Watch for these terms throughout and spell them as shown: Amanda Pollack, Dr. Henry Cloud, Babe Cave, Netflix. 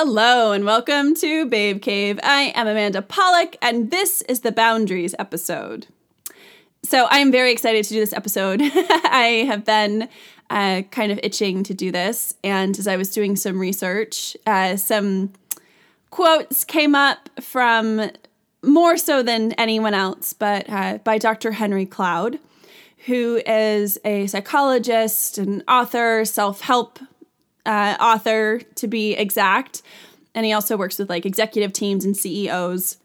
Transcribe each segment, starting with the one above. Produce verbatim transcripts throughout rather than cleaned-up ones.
Hello and welcome to Babe Cave. I am Amanda Pollack, and this is the Boundaries episode. So I am very excited to do this episode. I have been uh, kind of itching to do this, and as I was doing some research, uh, some quotes came up from, more so than anyone else, but uh, by Doctor Henry Cloud, who is a psychologist, an author, self-help Uh, author to be exact, and he also works with like executive teams and C E Os.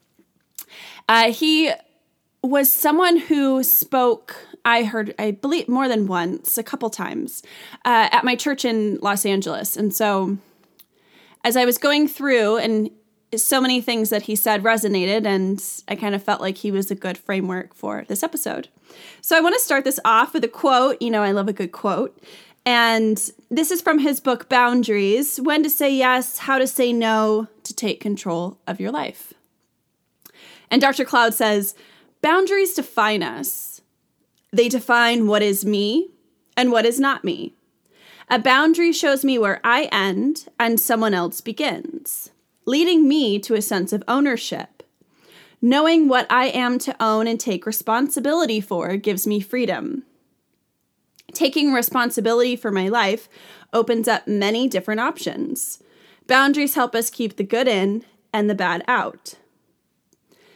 Uh, he was someone who spoke, I heard, I believe more than once, a couple times, uh, at my church in Los Angeles. And so as I was going through, and so many things that he said resonated, and I kind of felt like he was a good framework for this episode. So I want to start this off with a quote. You know, I love a good quote. And this is from his book, Boundaries: When to Say Yes, How to Say No, to Take Control of Your Life. And Doctor Cloud says, "Boundaries define us. They define what is me and what is not me. A boundary shows me where I end and someone else begins, leading me to a sense of ownership. Knowing what I am to own and take responsibility for gives me freedom. Taking responsibility for my life opens up many different options. Boundaries help us keep the good in and the bad out.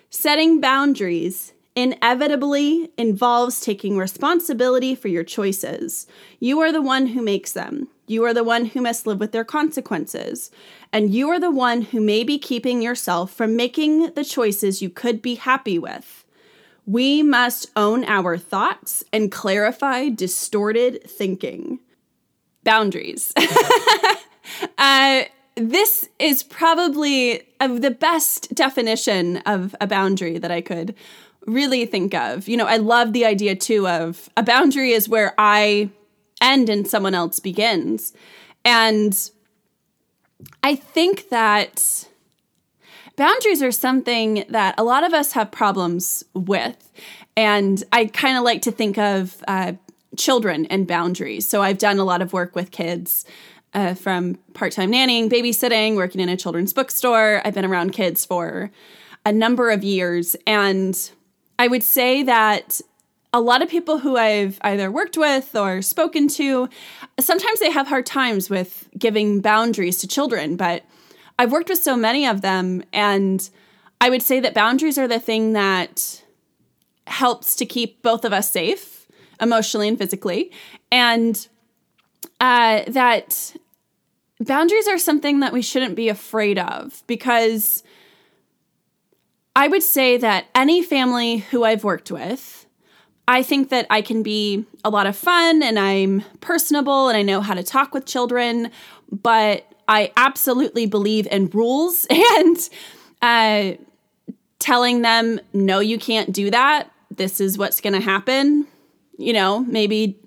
Setting boundaries inevitably involves taking responsibility for your choices. You are the one who makes them. You are the one who must live with their consequences. And you are the one who may be keeping yourself from making the choices you could be happy with. We must own our thoughts and clarify distorted thinking." Boundaries. uh, this is probably of the best definition of a boundary that I could really think of. You know, I love the idea too of a boundary is where I end and someone else begins. And I think that boundaries are something that a lot of us have problems with, and I kind of like to think of uh, children and boundaries. So I've done a lot of work with kids, uh, from part-time nannying, babysitting, working in a children's bookstore. I've been around kids for a number of years, and I would say that a lot of people who I've either worked with or spoken to, sometimes they have hard times with giving boundaries to children, but I've worked with so many of them, and I would say that boundaries are the thing that helps to keep both of us safe, emotionally and physically, and uh, that boundaries are something that we shouldn't be afraid of, because I would say that any family who I've worked with, I think that I can be a lot of fun, and I'm personable, and I know how to talk with children, but I absolutely believe in rules and uh, telling them, no, you can't do that. This is what's going to happen. You know, maybe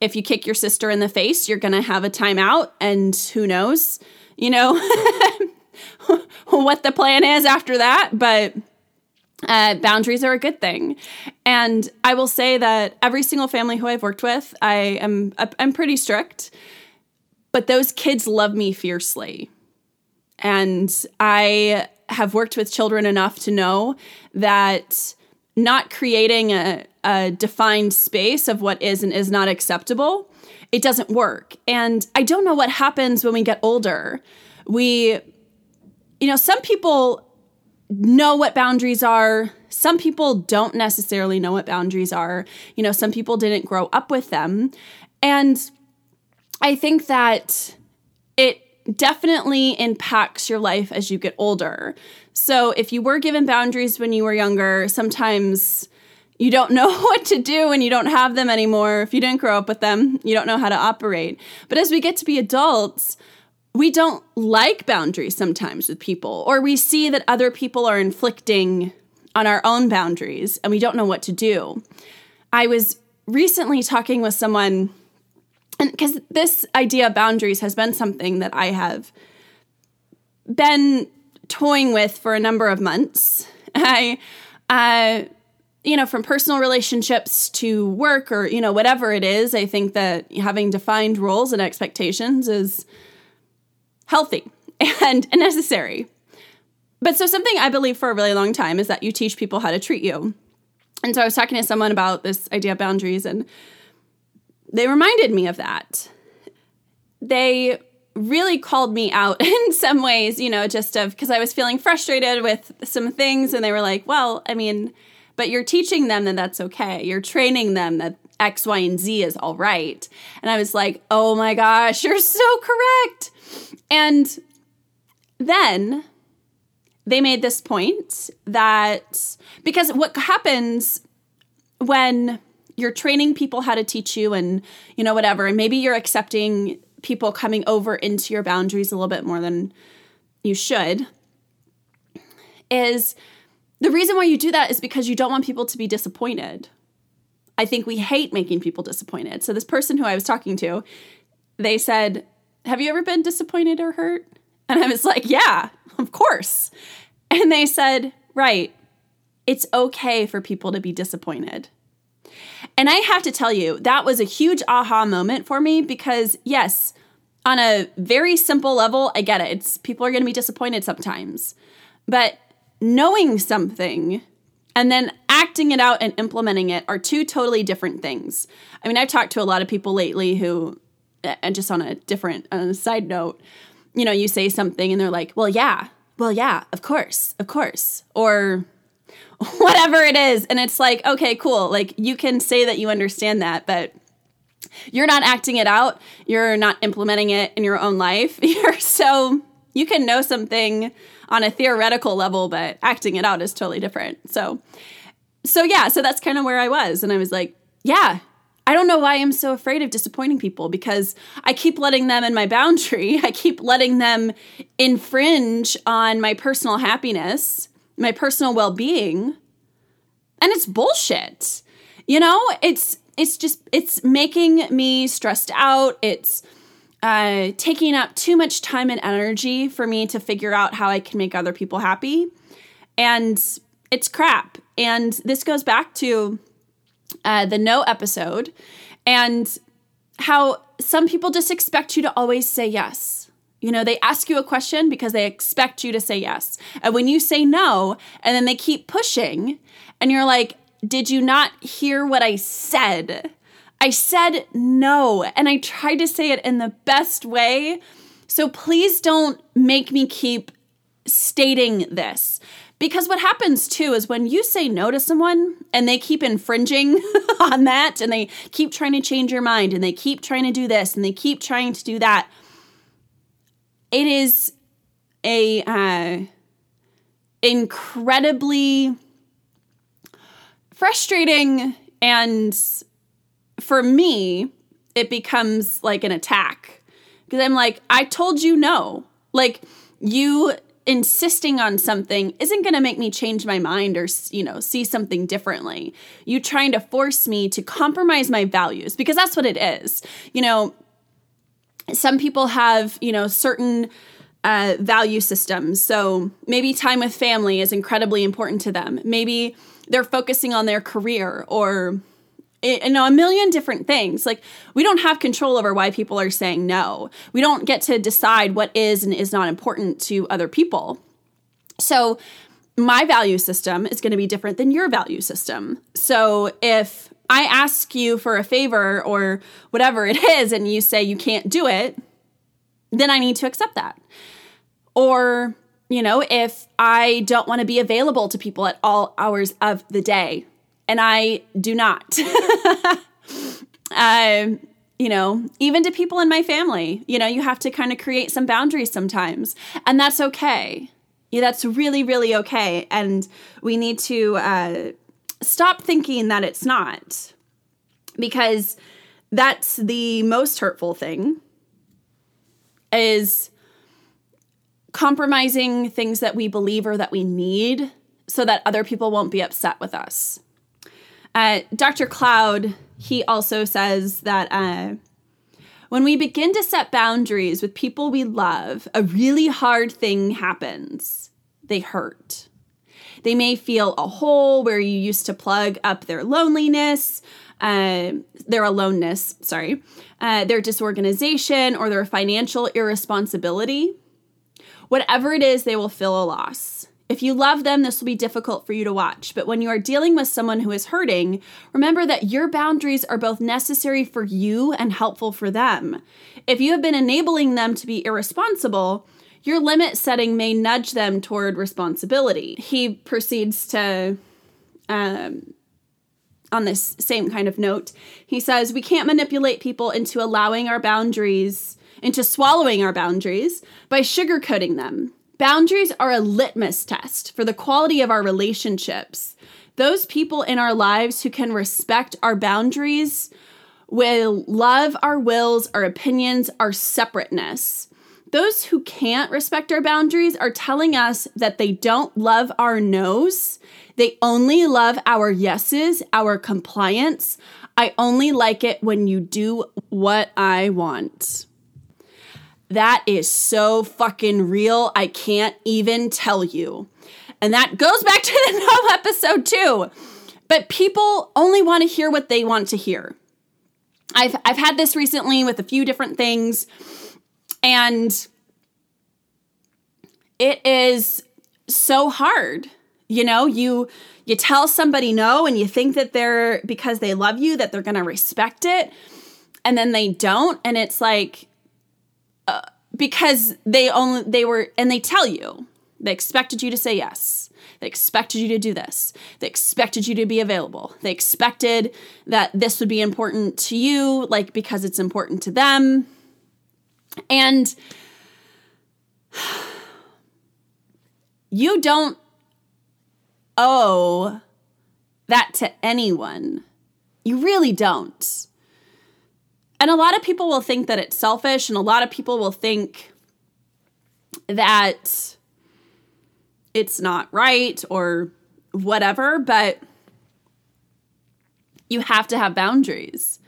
if you kick your sister in the face, you're going to have a timeout, and who knows, you know, what the plan is after that. But uh, boundaries are a good thing. And I will say that every single family who I've worked with, I am I'm pretty strict. But those kids love me fiercely. And I have worked with children enough to know that not creating a, a defined space of what is and is not acceptable, it doesn't work. And I don't know what happens when we get older. We, you know, some people know what boundaries are. Some people don't necessarily know what boundaries are. You know, some people didn't grow up with them. And I think that it definitely impacts your life as you get older. So if you were given boundaries when you were younger, sometimes you don't know what to do and you don't have them anymore. If you didn't grow up with them, you don't know how to operate. But as we get to be adults, we don't like boundaries sometimes with people, or we see that other people are inflicting on our own boundaries and we don't know what to do. I was recently talking with someone, and because this idea of boundaries has been something that I have been toying with for a number of months. I, uh, you know, from personal relationships to work, or, you know, whatever it is, I think that having defined roles and expectations is healthy. and necessary. But so something I believe for a really long time is that you teach people how to treat you. And so I was talking to someone about this idea of boundaries, and they reminded me of that. They really called me out in some ways, you know, just of, because I was feeling frustrated with some things, and they were like, well, I mean, but you're teaching them that that's okay. You're training them that X, Y, and Z is all right. And I was like, oh my gosh, you're so correct. And then they made this point that, because what happens when you're training people how to teach you and, you know, whatever, and maybe you're accepting people coming over into your boundaries a little bit more than you should, is the reason why you do that is because you don't want people to be disappointed. I think we hate making people disappointed. So this person who I was talking to, they said, have you ever been disappointed or hurt? And I was like, yeah, of course. And they said, right, it's okay for people to be disappointed. And I have to tell you, that was a huge aha moment for me because, yes, on a very simple level, I get it. It's, people are going to be disappointed sometimes. But knowing something and then acting it out and implementing it are two totally different things. I mean, I've talked to a lot of people lately who, and just on a different on a side note, you know, you say something and they're like, well, yeah, well, yeah, of course, of course, or whatever it is. And it's like, okay, cool. Like, you can say that you understand that, but you're not acting it out. You're not implementing it in your own life. You're so you can know something on a theoretical level, but acting it out is totally different. So, so yeah, so that's kind of where I was. And I was like, yeah, I don't know why I'm so afraid of disappointing people because I keep letting them in my boundary. I keep letting them infringe on my personal happiness, my personal well-being. And it's bullshit. You know, it's it's just, it's making me stressed out. It's uh, taking up too much time and energy for me to figure out how I can make other people happy. And it's crap. And this goes back to Uh, the no episode, and how some people just expect you to always say yes. You know, they ask you a question because they expect you to say yes. And when you say no, and then they keep pushing, and you're like, did you not hear what I said? I said no, and I tried to say it in the best way. So please don't make me keep stating this. Because what happens, too, is when you say no to someone and they keep infringing on that and they keep trying to change your mind and they keep trying to do this and they keep trying to do that, it is a uh, incredibly frustrating, and for me, it becomes like an attack because I'm like, I told you no. Like, you insisting on something isn't going to make me change my mind or, you know, see something differently. You trying to force me to compromise my values, because that's what it is. You know, some people have, you know, certain uh, value systems. So maybe time with family is incredibly important to them. Maybe they're focusing on their career or, you know, a million different things. Like, we don't have control over why people are saying no. We don't get to decide what is and is not important to other people. So my value system is going to be different than your value system. So if I ask you for a favor or whatever it is, and you say you can't do it, then I need to accept that. Or, you know, if I don't want to be available to people at all hours of the day, and I do not, um, you know, even to people in my family, you know, you have to kind of create some boundaries sometimes, and that's okay. Yeah, that's really, really okay. And we need to uh, stop thinking that it's not, because that's the most hurtful thing, is compromising things that we believe or that we need so that other people won't be upset with us. Uh, Doctor Cloud, he also says that uh, when we begin to set boundaries with people we love, a really hard thing happens. They hurt. They may feel a hole where you used to plug up their loneliness, uh, their aloneness, sorry, uh, their disorganization, or their financial irresponsibility. Whatever it is, they will feel a loss. If you love them, this will be difficult for you to watch. But when you are dealing with someone who is hurting, remember that your boundaries are both necessary for you and helpful for them. If you have been enabling them to be irresponsible, your limit setting may nudge them toward responsibility. He proceeds to, um, on this same kind of note, he says, we can't manipulate people into allowing our boundaries, into swallowing our boundaries by sugarcoating them. Boundaries are a litmus test for the quality of our relationships. Those people in our lives who can respect our boundaries will love our wills, our opinions, our separateness. Those who can't respect our boundaries are telling us that they don't love our no's. They only love our yeses, our compliance. I only like it when you do what I want. That is so fucking real, I can't even tell you. And that goes back to the no episode too. But people only want to hear what they want to hear. I've I've had this recently with a few different things. And it is so hard. You know, you you tell somebody no and you think that they're, because they love you, that they're going to respect it. And then they don't. And it's like, uh, because they only, they were, and they tell you, they expected you to say yes. They expected you to do this. They expected you to be available. They expected that this would be important to you, like, because it's important to them. And you don't owe that to anyone. You really don't. And a lot of people will think that it's selfish, and a lot of people will think that it's not right or whatever, but you have to have boundaries.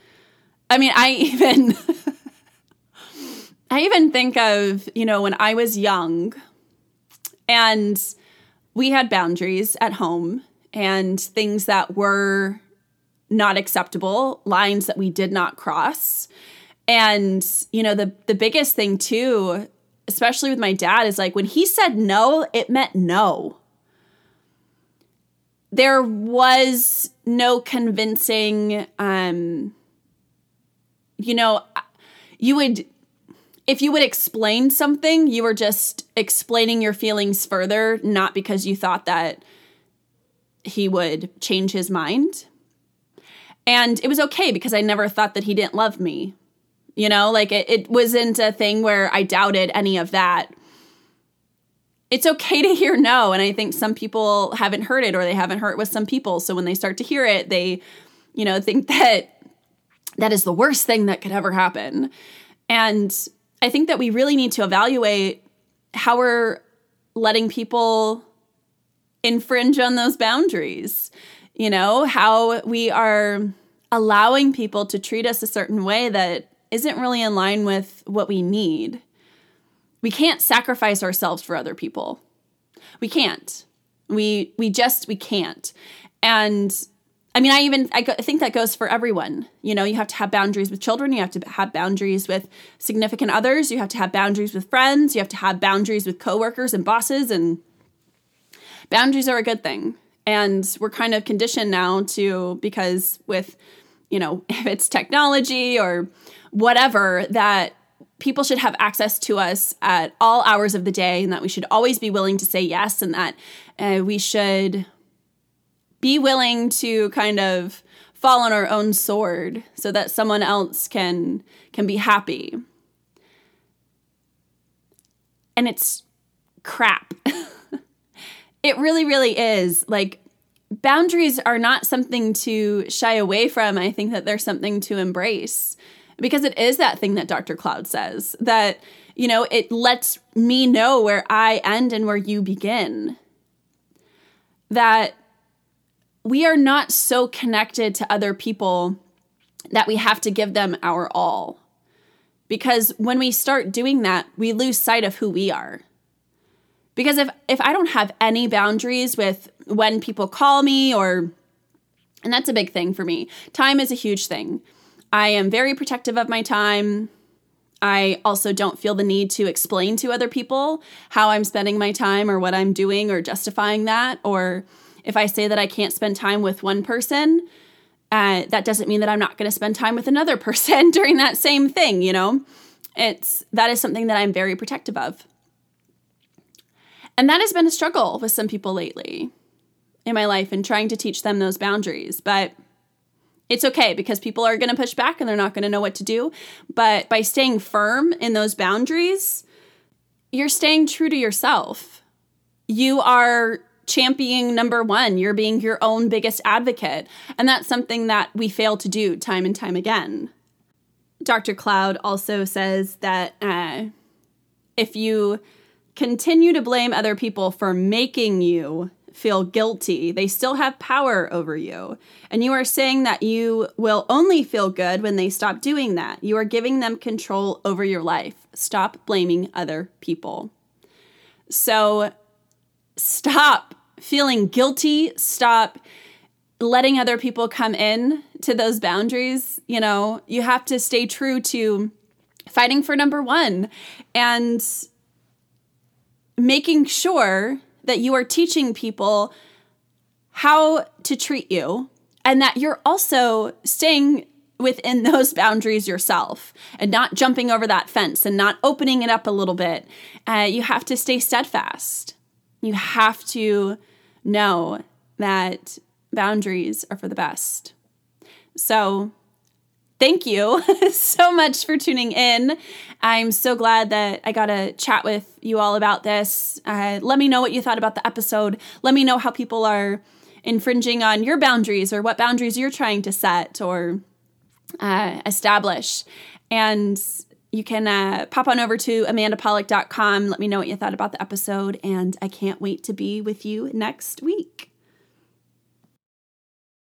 I mean, I even... I even think of, you know, when I was young and we had boundaries at home and things that were not acceptable, lines that we did not cross. And, you know, the, the biggest thing too, especially with my dad, is like when he said no, it meant no. There was no convincing, um, you know, you would... If you would explain something, you were just explaining your feelings further, not because you thought that he would change his mind. And it was okay because I never thought that he didn't love me. You know, like it, it wasn't a thing where I doubted any of that. It's okay to hear no. And I think some people haven't heard it, or they haven't heard it with some people. So when they start to hear it, they, you know, think that that is the worst thing that could ever happen. And I think that we really need to evaluate how we're letting people infringe on those boundaries, you know, how we are allowing people to treat us a certain way that isn't really in line with what we need. We can't sacrifice ourselves for other people. We can't. We we just, we can't. And I mean, I even I, go, I think that goes for everyone. You know, you have to have boundaries with children. You have to have boundaries with significant others. You have to have boundaries with friends. You have to have boundaries with coworkers and bosses. And boundaries are a good thing. And we're kind of conditioned now to, because with, you know, if it's technology or whatever, that people should have access to us at all hours of the day, and that we should always be willing to say yes, and that uh, we should... be willing to kind of fall on our own sword so that someone else can can be happy. And it's crap. It really, really is. Like, boundaries are not something to shy away from. I think that they're something to embrace, because it is that thing that Doctor Cloud says, that, you know, it lets me know where I end and where you begin. That we are not so connected to other people that we have to give them our all. Because when we start doing that, we lose sight of who we are. Because if, if I don't have any boundaries with when people call me, or, and that's a big thing for me. Time is a huge thing. I am very protective of my time. I also don't feel the need to explain to other people how I'm spending my time or what I'm doing or justifying that. Or if I say that I can't spend time with one person, uh, that doesn't mean that I'm not going to spend time with another person during that same thing, you know? It's, that is something that I'm very protective of. And that has been a struggle with some people lately in my life and trying to teach them those boundaries. But it's okay because people are going to push back and they're not going to know what to do. But by staying firm in those boundaries, you're staying true to yourself. You are championing number one. You're being your own biggest advocate. And that's something that we fail to do time and time again. Doctor Cloud also says that uh, if you continue to blame other people for making you feel guilty, they still have power over you. And you are saying that you will only feel good when they stop doing that. You are giving them control over your life. Stop blaming other people. So stop feeling guilty. Stop letting other people come in to those boundaries. You know, you have to stay true to fighting for number one and making sure that you are teaching people how to treat you and that you're also staying within those boundaries yourself and not jumping over that fence and not opening it up a little bit. Uh, you have to stay steadfast. You have to know that boundaries are for the best. So thank you so much for tuning in. I'm so glad that I got to chat with you all about this. Uh, let me know what you thought about the episode. Let me know how people are infringing on your boundaries or what boundaries you're trying to set or uh, establish. And you can uh, pop on over to amanda pollack dot com. Let me know what you thought about the episode. And I can't wait to be with you next week.